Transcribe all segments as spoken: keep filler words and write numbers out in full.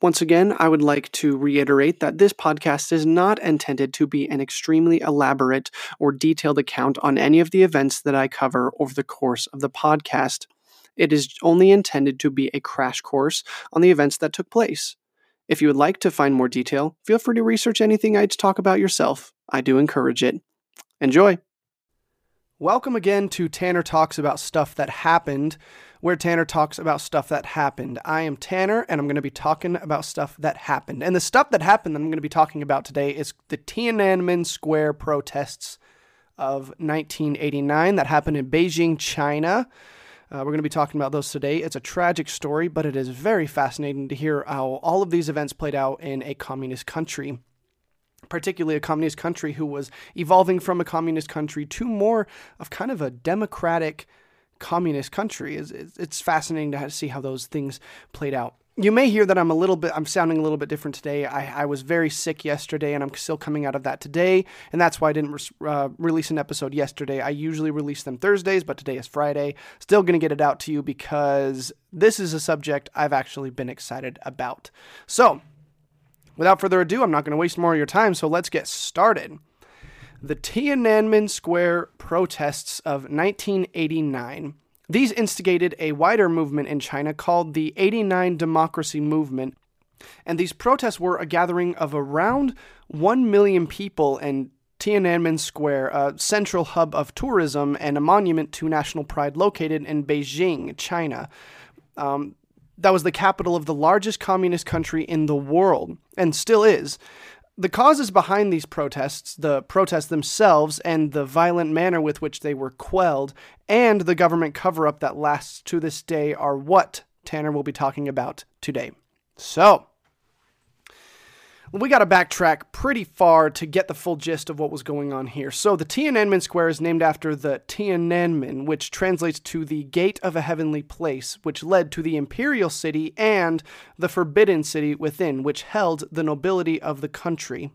Once again, I would like to reiterate that this podcast is not intended to be an extremely elaborate or detailed account on any of the events that I cover over the course of the podcast. It is only intended to be a crash course on the events that took place. If you would like to find more detail, feel free to research anything I talk about yourself. I do encourage it. Enjoy! Welcome again to Tanner Talks About Stuff That Happened, where Tanner talks about stuff that happened. I am Tanner, and I'm going to be talking about stuff that happened. And the stuff that happened that I'm going to be talking about today is the Tiananmen Square protests of nineteen eighty-nine that happened in Beijing, China. Uh, we're going to be talking about those today. It's a tragic story, but it is very fascinating to hear how all of these events played out in a communist country. Particularly a communist country who was evolving from a communist country to more of kind of a democratic communist country. It's, it's fascinating to see how those things played out. You may hear that I'm a little bit, I'm sounding a little bit different today. I, I was very sick yesterday, and I'm still coming out of that today, and that's why I didn't re- uh, release an episode yesterday. I usually release them Thursdays, but today is Friday. Still going to get it out to you because this is a subject I've actually been excited about. So, without further ado, I'm not going to waste more of your time, so let's get started. The Tiananmen Square protests of nineteen eighty-nine. These instigated a wider movement in China called the eighty-nine Democracy Movement, and these protests were a gathering of around one million people in Tiananmen Square, a central hub of tourism and a monument to national pride located in Beijing, China. Um... That was the capital of the largest communist country in the world, and still is. The causes behind these protests, the protests themselves, and the violent manner with which they were quelled, and the government cover-up that lasts to this day are what Tanner will be talking about today. So, we got to backtrack pretty far to get the full gist of what was going on here. So the Tiananmen Square is named after the Tiananmen, which translates to the Gate of a Heavenly Place, which led to the imperial city and the Forbidden City within, which held the nobility of the country.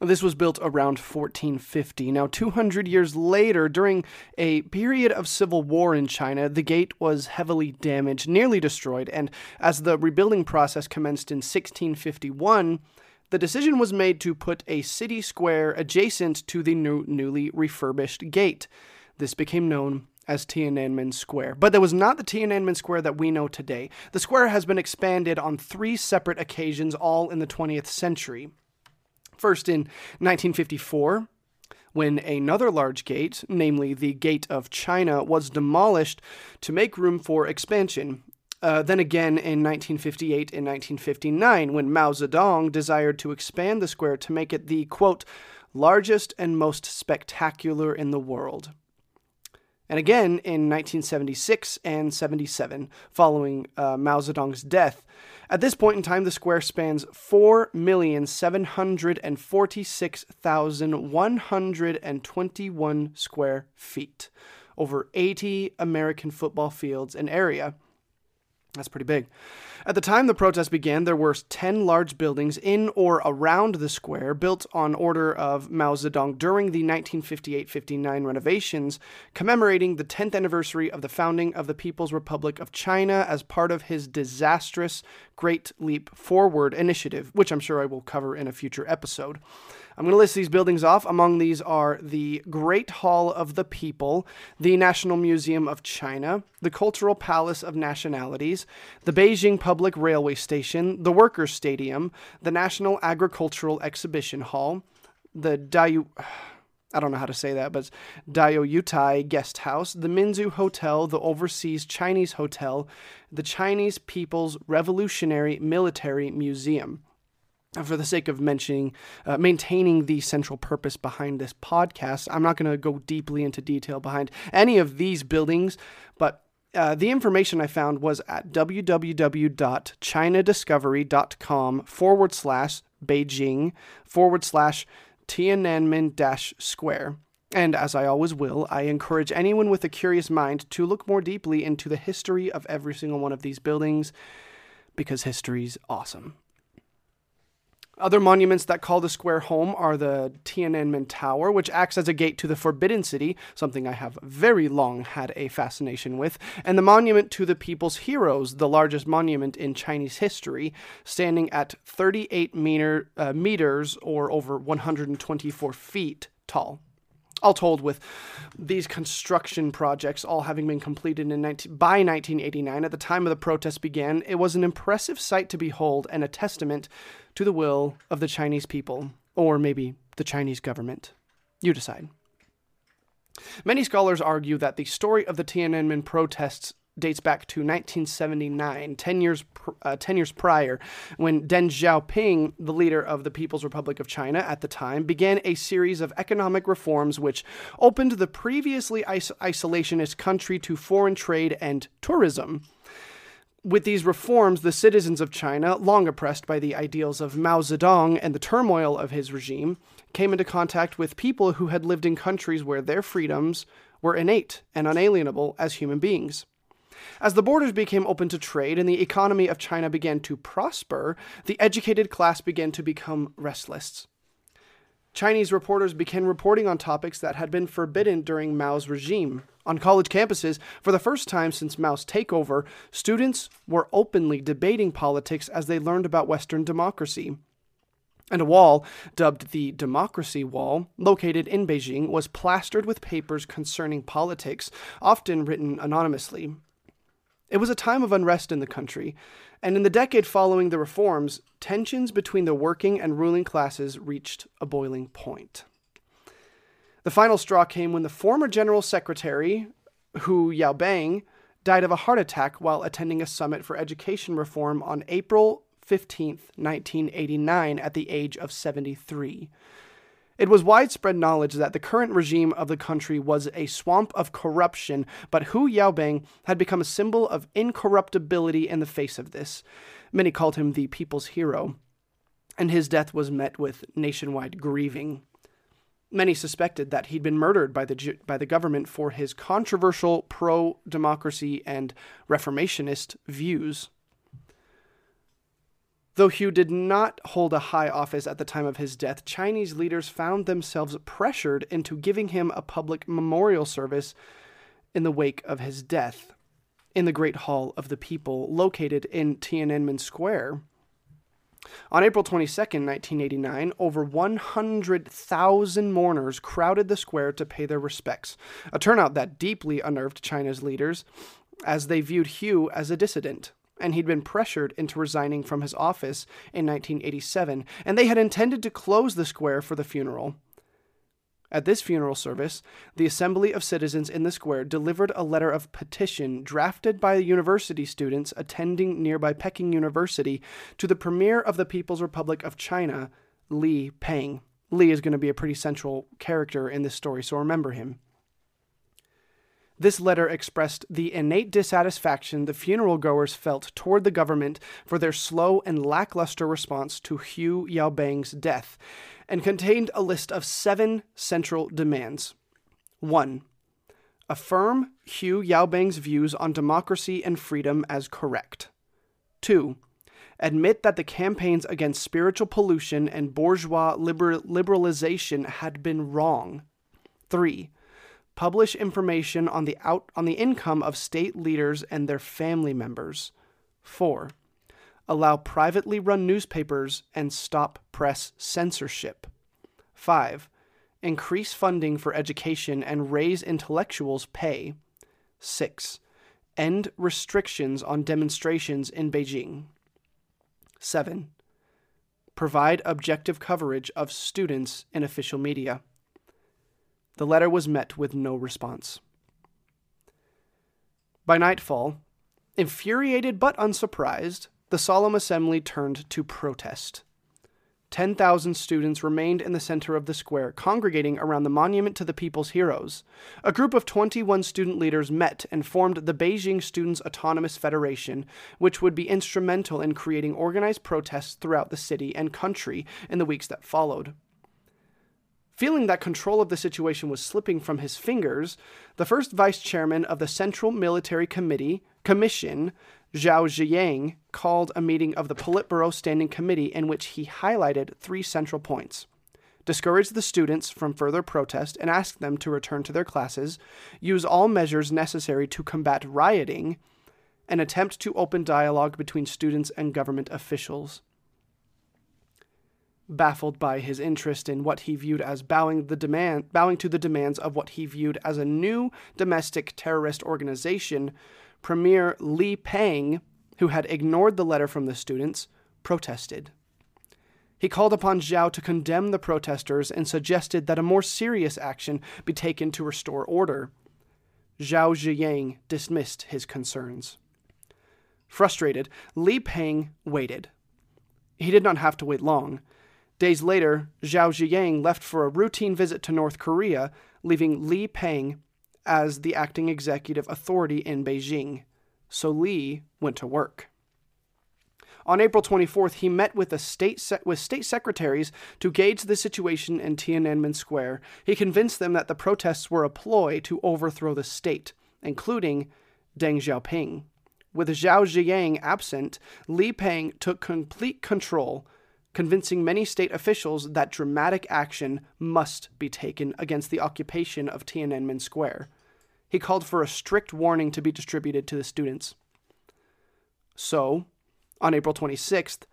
This was built around fourteen fifty. Now, two hundred years later, during a period of civil war in China, the gate was heavily damaged, nearly destroyed, and as the rebuilding process commenced in sixteen fifty-one... the decision was made to put a city square adjacent to the new, newly refurbished gate. This became known as Tiananmen Square. But that was not the Tiananmen Square that we know today. The square has been expanded on three separate occasions, all in the twentieth century. First in nineteen fifty-four, when another large gate, namely the Gate of China, was demolished to make room for expansion. Uh, then again in nineteen fifty-eight and nineteen fifty-nine, when Mao Zedong desired to expand the square to make it the, quote, largest and most spectacular in the world. And again in nineteen seventy-six and seventy-seven, following uh, Mao Zedong's death. At this point in time, the square spans four million seven hundred forty-six thousand one hundred twenty-one square feet, over eighty American football fields and area. That's pretty big. At the time the protest began, there were ten large buildings in or around the square built on order of Mao Zedong during the nineteen fifty-eight fifty-nine renovations, commemorating the tenth anniversary of the founding of the People's Republic of China as part of his disastrous Great Leap Forward initiative, which I'm sure I will cover in a future episode. I'm going to list these buildings off. Among these are the Great Hall of the People, the National Museum of China, the Cultural Palace of Nationalities, the Beijing Public Railway Station, the Workers' Stadium, the National Agricultural Exhibition Hall, the Dayu... I don't know how to say that, but Diaoyutai Guest House, the Minzu Hotel, the Overseas Chinese Hotel, the Chinese People's Revolutionary Military Museum. For the sake of mentioning, uh, maintaining the central purpose behind this podcast, I'm not going to go deeply into detail behind any of these buildings, but uh, the information I found was at www.chinadiscovery.com forward slash Beijing forward slash Tiananmen dash square. And as I always will, I encourage anyone with a curious mind to look more deeply into the history of every single one of these buildings, because history's awesome. Other monuments that call the square home are the Tiananmen Tower, which acts as a gate to the Forbidden City, something I have very long had a fascination with, and the Monument to the People's Heroes, the largest monument in Chinese history, standing at thirty-eight meter, uh, meters or over one hundred twenty-four feet tall. All told, with these construction projects all having been completed in nineteen, by nineteen eighty-nine, at the time of the protests began, it was an impressive sight to behold and a testament to the will of the Chinese people, or maybe the Chinese government. You decide. Many scholars argue that the story of the Tiananmen protests dates back to nineteen seventy-nine, ten years, pr- uh, ten years prior, when Deng Xiaoping, the leader of the People's Republic of China at the time, began a series of economic reforms which opened the previously is- isolationist country to foreign trade and tourism. With these reforms, the citizens of China, long oppressed by the ideals of Mao Zedong and the turmoil of his regime, came into contact with people who had lived in countries where their freedoms were innate and unalienable as human beings. As the borders became open to trade and the economy of China began to prosper, the educated class began to become restless. Chinese reporters began reporting on topics that had been forbidden during Mao's regime. On college campuses, for the first time since Mao's takeover, students were openly debating politics as they learned about Western democracy. And a wall, dubbed the Democracy Wall, located in Beijing, was plastered with papers concerning politics, often written anonymously. It was a time of unrest in the country, and in the decade following the reforms, tensions between the working and ruling classes reached a boiling point. The final straw came when the former General Secretary, Hu Yaobang, died of a heart attack while attending a summit for education reform on April fifteenth, nineteen eighty-nine, at the age of seventy-three. It was widespread knowledge that the current regime of the country was a swamp of corruption, but Hu Yaobang had become a symbol of incorruptibility in the face of this. Many called him the people's hero, and his death was met with nationwide grieving. Many suspected that he'd been murdered by the by the government for his controversial pro-democracy and reformationist views. Though Hu did not hold a high office at the time of his death, Chinese leaders found themselves pressured into giving him a public memorial service in the wake of his death in the Great Hall of the People, located in Tiananmen Square. On April twenty-second, nineteen eighty-nine, over one hundred thousand mourners crowded the square to pay their respects, a turnout that deeply unnerved China's leaders as they viewed Hu as a dissident. And he'd been pressured into resigning from his office in nineteen eighty-seven, and they had intended to close the square for the funeral. At this funeral service, the Assembly of Citizens in the square delivered a letter of petition drafted by university students attending nearby Peking University to the Premier of the People's Republic of China, Li Peng. Li is going to be a pretty central character in this story, so remember him. This letter expressed the innate dissatisfaction the funeral goers felt toward the government for their slow and lackluster response to Hu Yaobang's death, and contained a list of seven central demands. One, affirm Hu Yaobang's views on democracy and freedom as correct. Two, admit that the campaigns against spiritual pollution and bourgeois liber- liberalization had been wrong. Three, publish information on the out on the income of state leaders and their family members. Four, allow privately run newspapers and stop press censorship. Five, increase funding for education and raise intellectuals' pay. Six, end restrictions on demonstrations in Beijing. Seven, provide objective coverage of students in official media. The letter was met with no response. By nightfall, infuriated but unsurprised, the solemn assembly turned to protest. Ten thousand students remained in the center of the square, congregating around the Monument to the People's Heroes. A group of twenty-one student leaders met and formed the Beijing Students' Autonomous Federation, which would be instrumental in creating organized protests throughout the city and country in the weeks that followed. Feeling that control of the situation was slipping from his fingers, the first vice chairman of the Central Military Committee, Commission, Zhao Ziyang called a meeting of the Politburo Standing Committee in which he highlighted three central points: discourage the students from further protest and ask them to return to their classes, use all measures necessary to combat rioting, and attempt to open dialogue between students and government officials. Baffled by his interest in what he viewed as bowing, the demand, bowing to the demands of what he viewed as a new domestic terrorist organization, Premier Li Peng, who had ignored the letter from the students, protested. He called upon Zhao to condemn the protesters and suggested that a more serious action be taken to restore order. Zhao Ziyang dismissed his concerns. Frustrated, Li Peng waited. He did not have to wait long. Days later, Zhao Ziyang left for a routine visit to North Korea, leaving Li Peng as the acting executive authority in Beijing. So Li went to work. On April twenty-fourth, he met with, a state se- with state secretaries to gauge the situation in Tiananmen Square. He convinced them that the protests were a ploy to overthrow the state, including Deng Xiaoping. With Zhao Ziyang absent, Li Peng took complete control, convincing many state officials that dramatic action must be taken against the occupation of Tiananmen Square. He called for a strict warning to be distributed to the students. So, on April twenty-sixth,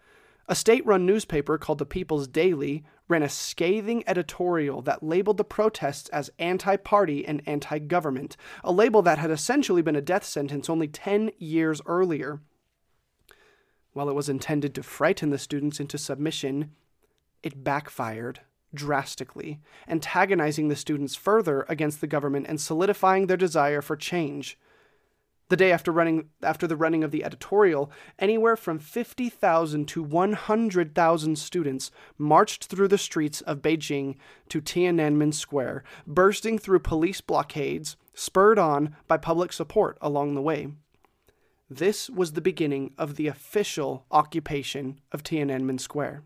a state-run newspaper called the People's Daily ran a scathing editorial that labeled the protests as anti-party and anti-government, a label that had essentially been a death sentence only ten years earlier. While it was intended to frighten the students into submission, it backfired drastically, antagonizing the students further against the government and solidifying their desire for change. The day after running, after the running of the editorial, anywhere from fifty thousand to one hundred thousand students marched through the streets of Beijing to Tiananmen Square, bursting through police blockades, spurred on by public support along the way. This was the beginning of the official occupation of Tiananmen Square.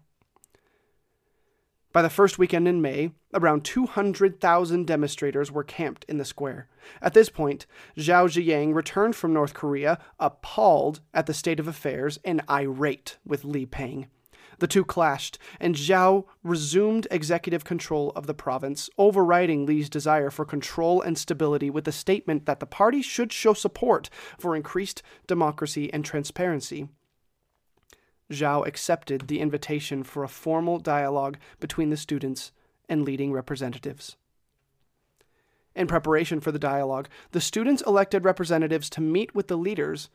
By the first weekend in May, around two hundred thousand demonstrators were camped in the square. At this point, Zhao Ziyang returned from North Korea, appalled at the state of affairs and irate with Li Peng. The two clashed, and Zhao resumed executive control of the province, overriding Li's desire for control and stability with the statement that the party should show support for increased democracy and transparency. Zhao accepted the invitation for a formal dialogue between the students and leading representatives. In preparation for the dialogue, the students elected representatives to meet with the leaders.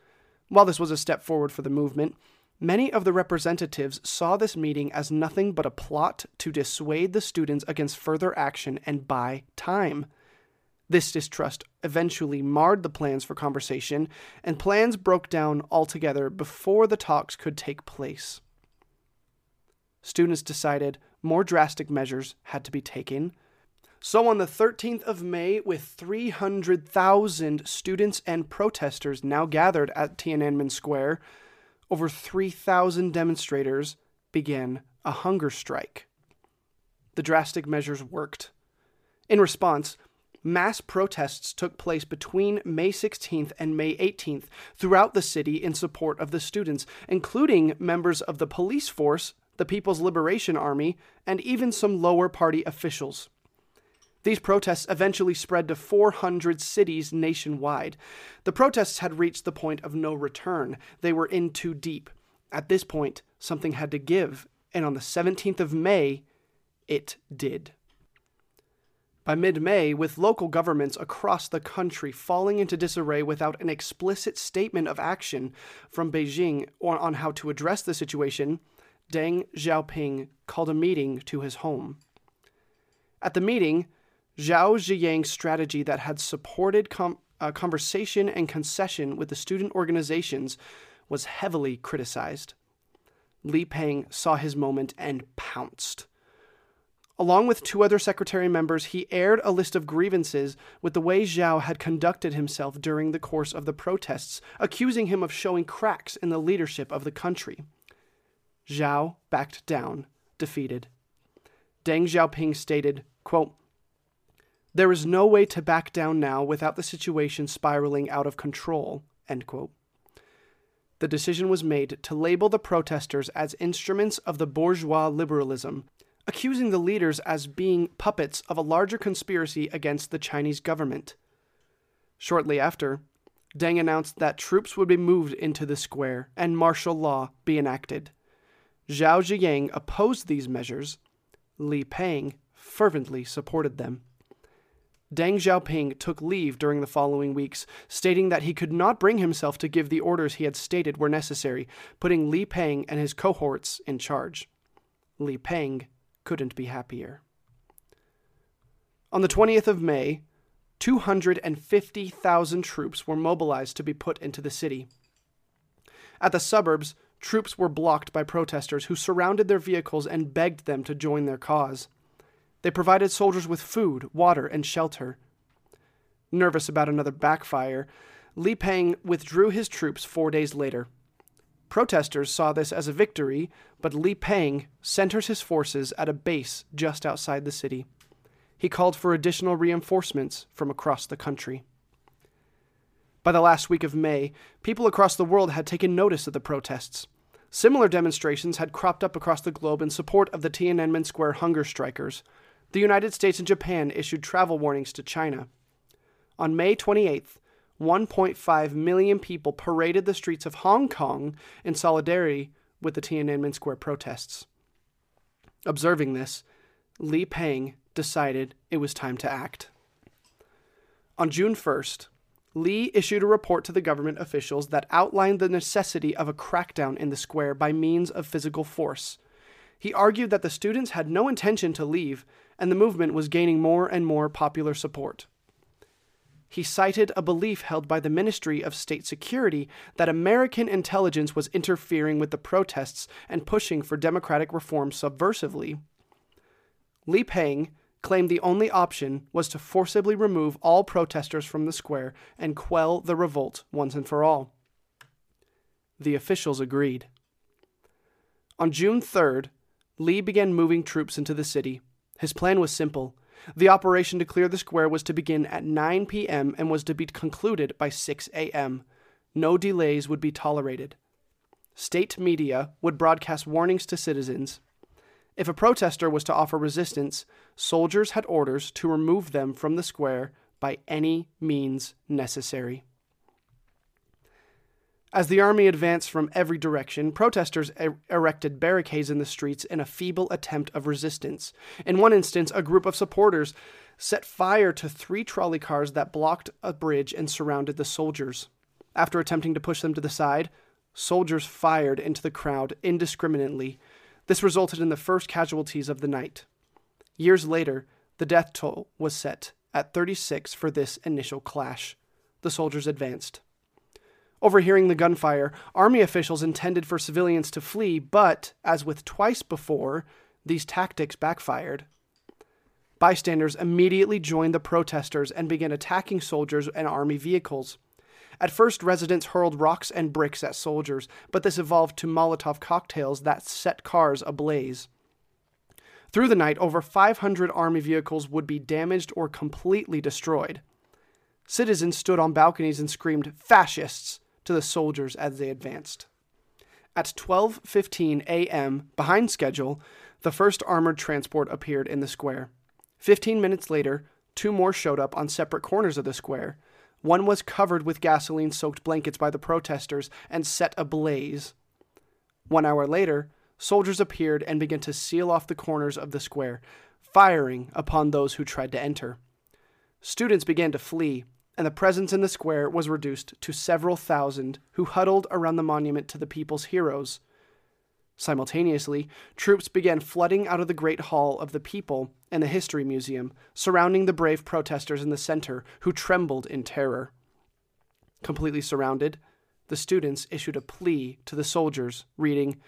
While this was a step forward for the movement, many of the representatives saw this meeting as nothing but a plot to dissuade the students against further action and buy time. This distrust eventually marred the plans for conversation, and plans broke down altogether before the talks could take place. Students decided more drastic measures had to be taken. So on the thirteenth of May, with three hundred thousand students and protesters now gathered at Tiananmen Square, over three thousand demonstrators began a hunger strike. The drastic measures worked. In response, mass protests took place between May sixteenth and May eighteenth throughout the city in support of the students, including members of the police force, the People's Liberation Army, and even some lower party officials. These protests eventually spread to four hundred cities nationwide. The protests had reached the point of no return. They were in too deep. At this point, something had to give, and on the seventeenth of May, it did. By mid-May, with local governments across the country falling into disarray without an explicit statement of action from Beijing on how to address the situation, Deng Xiaoping called a meeting to his home. At the meeting, Zhao Ziyang's strategy that had supported com- uh, conversation and concession with the student organizations was heavily criticized. Li Peng saw his moment and pounced. Along with two other secretary members, he aired a list of grievances with the way Zhao had conducted himself during the course of the protests, accusing him of showing cracks in the leadership of the country. Zhao backed down, defeated. Deng Xiaoping stated, quote, "There is no way to back down now without the situation spiraling out of control," end quote. the decision was made to label the protesters as instruments of the bourgeois liberalism, accusing the leaders as being puppets of a larger conspiracy against the Chinese government. Shortly after, Deng announced that troops would be moved into the square and martial law be enacted. Zhao Ziyang opposed these measures. Li Peng fervently supported them. Deng Xiaoping took leave during the following weeks, stating that he could not bring himself to give the orders he had stated were necessary, putting Li Peng and his cohorts in charge. Li Peng couldn't be happier. On the twentieth of May, two hundred fifty thousand troops were mobilized to be put into the city. At the suburbs, troops were blocked by protesters who surrounded their vehicles and begged them to join their cause. They provided soldiers with food, water, and shelter. Nervous about another backfire, Li Peng withdrew his troops four days later. Protesters saw this as a victory, but Li Peng centers his forces at a base just outside the city. He called for additional reinforcements from across the country. By the last week of May, people across the world had taken notice of the protests. Similar demonstrations had cropped up across the globe in support of the Tiananmen Square hunger strikers. The United States and Japan issued travel warnings to China. On May twenty-eighth, one point five million people paraded the streets of Hong Kong in solidarity with the Tiananmen Square protests. Observing this, Li Peng decided it was time to act. On June first, Li issued a report to the government officials that outlined the necessity of a crackdown in the square by means of physical force. He argued that the students had no intention to leave, and the movement was gaining more and more popular support. He cited a belief held by the Ministry of State Security that American intelligence was interfering with the protests and pushing for democratic reform subversively. Li Peng claimed the only option was to forcibly remove all protesters from the square and quell the revolt once and for all. The officials agreed. On June third, Li began moving troops into the city. His plan was simple. The operation to clear the square was to begin at nine p.m. and was to be concluded by six a.m. No delays would be tolerated. State media would broadcast warnings to citizens. If a protester was to offer resistance, soldiers had orders to remove them from the square by any means necessary. As the army advanced from every direction, protesters er- erected barricades in the streets in a feeble attempt of resistance. In one instance, a group of supporters set fire to three trolley cars that blocked a bridge and surrounded the soldiers. After attempting to push them to the side, soldiers fired into the crowd indiscriminately. This resulted in the first casualties of the night. Years later, the death toll was set at thirty-six for this initial clash. The soldiers advanced. Overhearing the gunfire, army officials intended for civilians to flee, but, as with twice before, these tactics backfired. Bystanders immediately joined the protesters and began attacking soldiers and army vehicles. At first, residents hurled rocks and bricks at soldiers, but this evolved to Molotov cocktails that set cars ablaze. Through the night, over five hundred army vehicles would be damaged or completely destroyed. Citizens stood on balconies and screamed, "Fascists!" to the soldiers as they advanced. At twelve fifteen a.m., behind schedule, the first armored transport appeared in the square. Fifteen minutes later, two more showed up on separate corners of the square. One was covered with gasoline-soaked blankets by the protesters and set ablaze. One hour later, soldiers appeared and began to seal off the corners of the square, firing upon those who tried to enter. Students began to flee, and the presence in the square was reduced to several thousand who huddled around the monument to the people's heroes. Simultaneously, troops began flooding out of the Great Hall of the People and the History Museum, surrounding the brave protesters in the center, who trembled in terror. Completely surrounded, the students issued a plea to the soldiers, reading,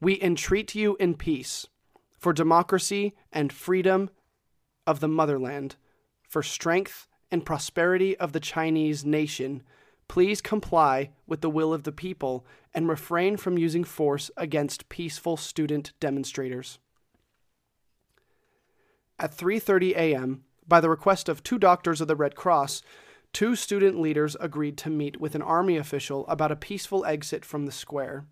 "We entreat you in peace, for democracy and freedom of the motherland, for strength and prosperity of the Chinese nation. Please comply with the will of the people and refrain from using force against peaceful student demonstrators." At three thirty a.m., by the request of two doctors of the Red Cross, two student leaders agreed to meet with an army official about a peaceful exit from the square.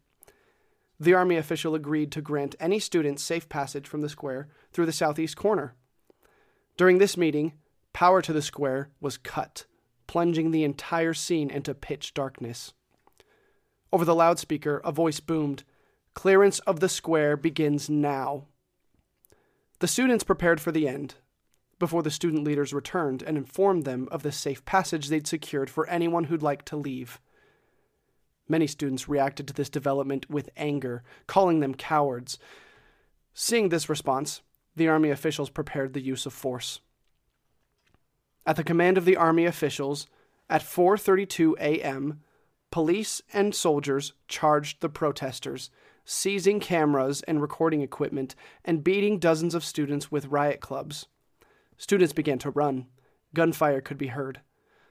The army official agreed to grant any student safe passage from the square through the southeast corner. During this meeting, power to the square was cut, plunging the entire scene into pitch darkness. Over the loudspeaker, a voice boomed, "Clearance of the square begins now." The students prepared for the end, before the student leaders returned and informed them of the safe passage they'd secured for anyone who'd like to leave. Many students reacted to this development with anger, calling them cowards. Seeing this response, the army officials prepared the use of force. At the command of the army officials, at four thirty-two a.m., police and soldiers charged the protesters, seizing cameras and recording equipment and beating dozens of students with riot clubs. Students began to run. Gunfire could be heard.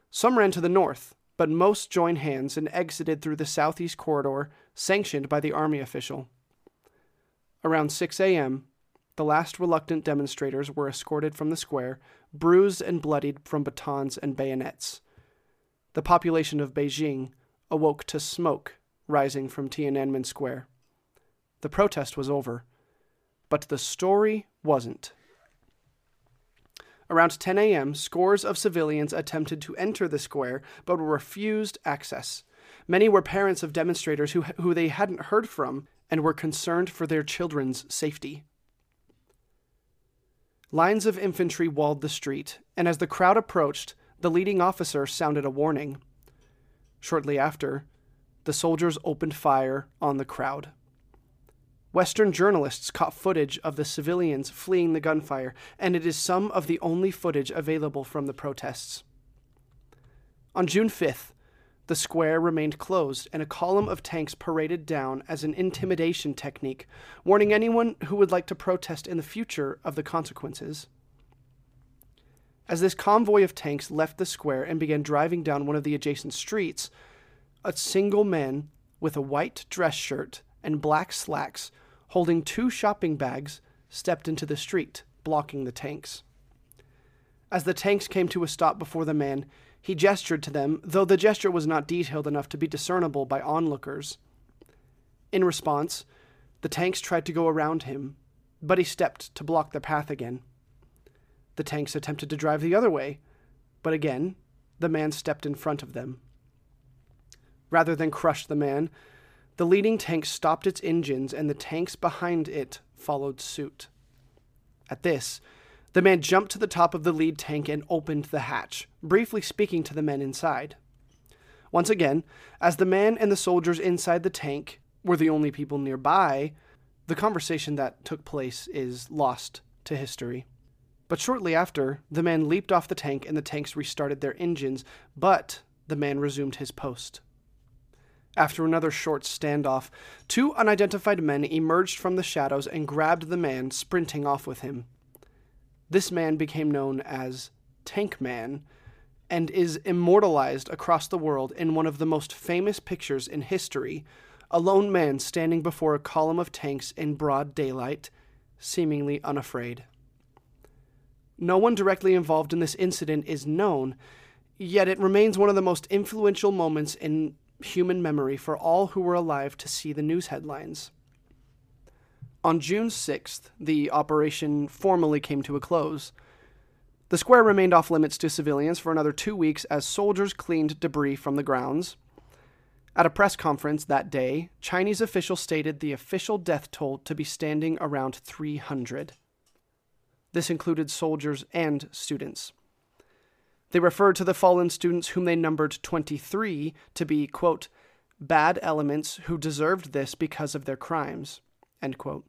Some ran to the north, but most joined hands and exited through the southeast corridor sanctioned by the army official. Around six a.m., the last reluctant demonstrators were escorted from the square, bruised and bloodied from batons and bayonets. The population of Beijing awoke to smoke rising from Tiananmen Square. The protest was over, but the story wasn't. Around ten a.m., scores of civilians attempted to enter the square, but were refused access. Many were parents of demonstrators who, who they hadn't heard from and were concerned for their children's safety. Lines of infantry walled the street, and as the crowd approached, the leading officer sounded a warning. Shortly after, the soldiers opened fire on the crowd. Western journalists caught footage of the civilians fleeing the gunfire, and it is some of the only footage available from the protests. On June fifth, the square remained closed, and a column of tanks paraded down as an intimidation technique, warning anyone who would like to protest in the future of the consequences. As this convoy of tanks left the square and began driving down one of the adjacent streets, a single man with a white dress shirt and black slacks, holding two shopping bags, stepped into the street, blocking the tanks. As the tanks came to a stop before the man, he gestured to them, though the gesture was not detailed enough to be discernible by onlookers. In response, the tanks tried to go around him, but he stepped to block the path again. The tanks attempted to drive the other way, but again, the man stepped in front of them. Rather than crush the man, the leading tank stopped its engines, and the tanks behind it followed suit. At this, the man jumped to the top of the lead tank and opened the hatch, briefly speaking to the men inside. Once again, as the man and the soldiers inside the tank were the only people nearby, the conversation that took place is lost to history. But shortly after, the man leaped off the tank and the tanks restarted their engines, but the man resumed his post. After another short standoff, two unidentified men emerged from the shadows and grabbed the man, sprinting off with him. This man became known as Tank Man and is immortalized across the world in one of the most famous pictures in history, a lone man standing before a column of tanks in broad daylight, seemingly unafraid. No one directly involved in this incident is known, yet it remains one of the most influential moments in human memory for all who were alive to see the news headlines. On June sixth, the operation formally came to a close. The square remained off limits to civilians for another two weeks as soldiers cleaned debris from the grounds. At a press conference that day, Chinese officials stated the official death toll to be standing around three hundred. This included soldiers and students. They referred to the fallen students, whom they numbered twenty-three, to be, quote, bad elements who deserved this because of their crimes, end quote.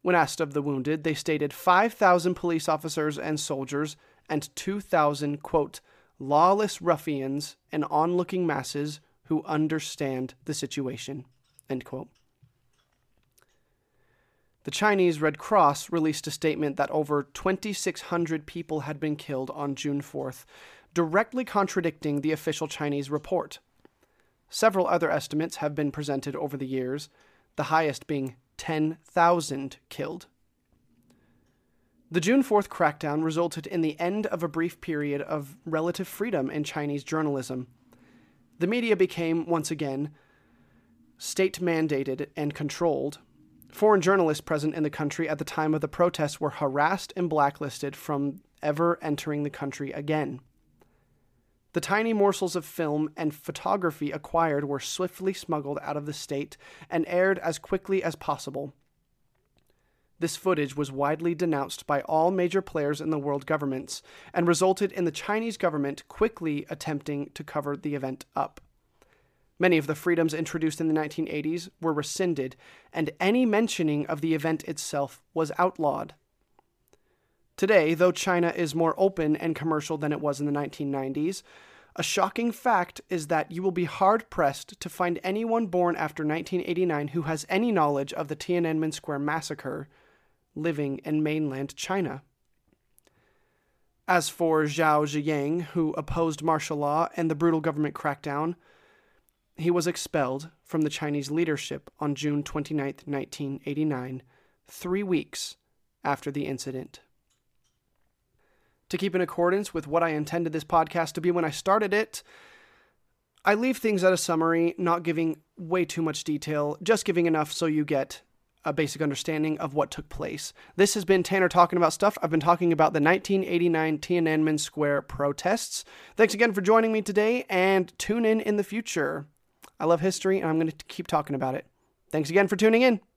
When asked of the wounded, they stated five thousand police officers and soldiers and two thousand, quote, lawless ruffians and onlooking masses who understand the situation, end quote. The Chinese Red Cross released a statement that over twenty-six hundred people had been killed on June fourth, directly contradicting the official Chinese report. Several other estimates have been presented over the years, the highest being ten thousand killed. The June fourth crackdown resulted in the end of a brief period of relative freedom in Chinese journalism. The media became, once again, state-mandated and controlled. Foreign journalists present in the country at the time of the protests were harassed and blacklisted from ever entering the country again. The tiny morsels of film and photography acquired were swiftly smuggled out of the state and aired as quickly as possible. This footage was widely denounced by all major players in the world governments and resulted in the Chinese government quickly attempting to cover the event up. Many of the freedoms introduced in the nineteen eighties were rescinded, and any mentioning of the event itself was outlawed. Today, though China is more open and commercial than it was in the nineteen nineties, a shocking fact is that you will be hard-pressed to find anyone born after nineteen eighty-nine who has any knowledge of the Tiananmen Square massacre living in mainland China. As for Zhao Ziyang, who opposed martial law and the brutal government crackdown, he was expelled from the Chinese leadership on June twenty-ninth, nineteen eighty-nine, three weeks after the incident. To keep in accordance with what I intended this podcast to be when I started it, I leave things at a summary, not giving way too much detail, just giving enough so you get a basic understanding of what took place. This has been Tanner Talking About Stuff. I've been talking about the nineteen eighty-nine Tiananmen Square protests. Thanks again for joining me today, and tune in in the future. I love history, and I'm going to keep talking about it. Thanks again for tuning in.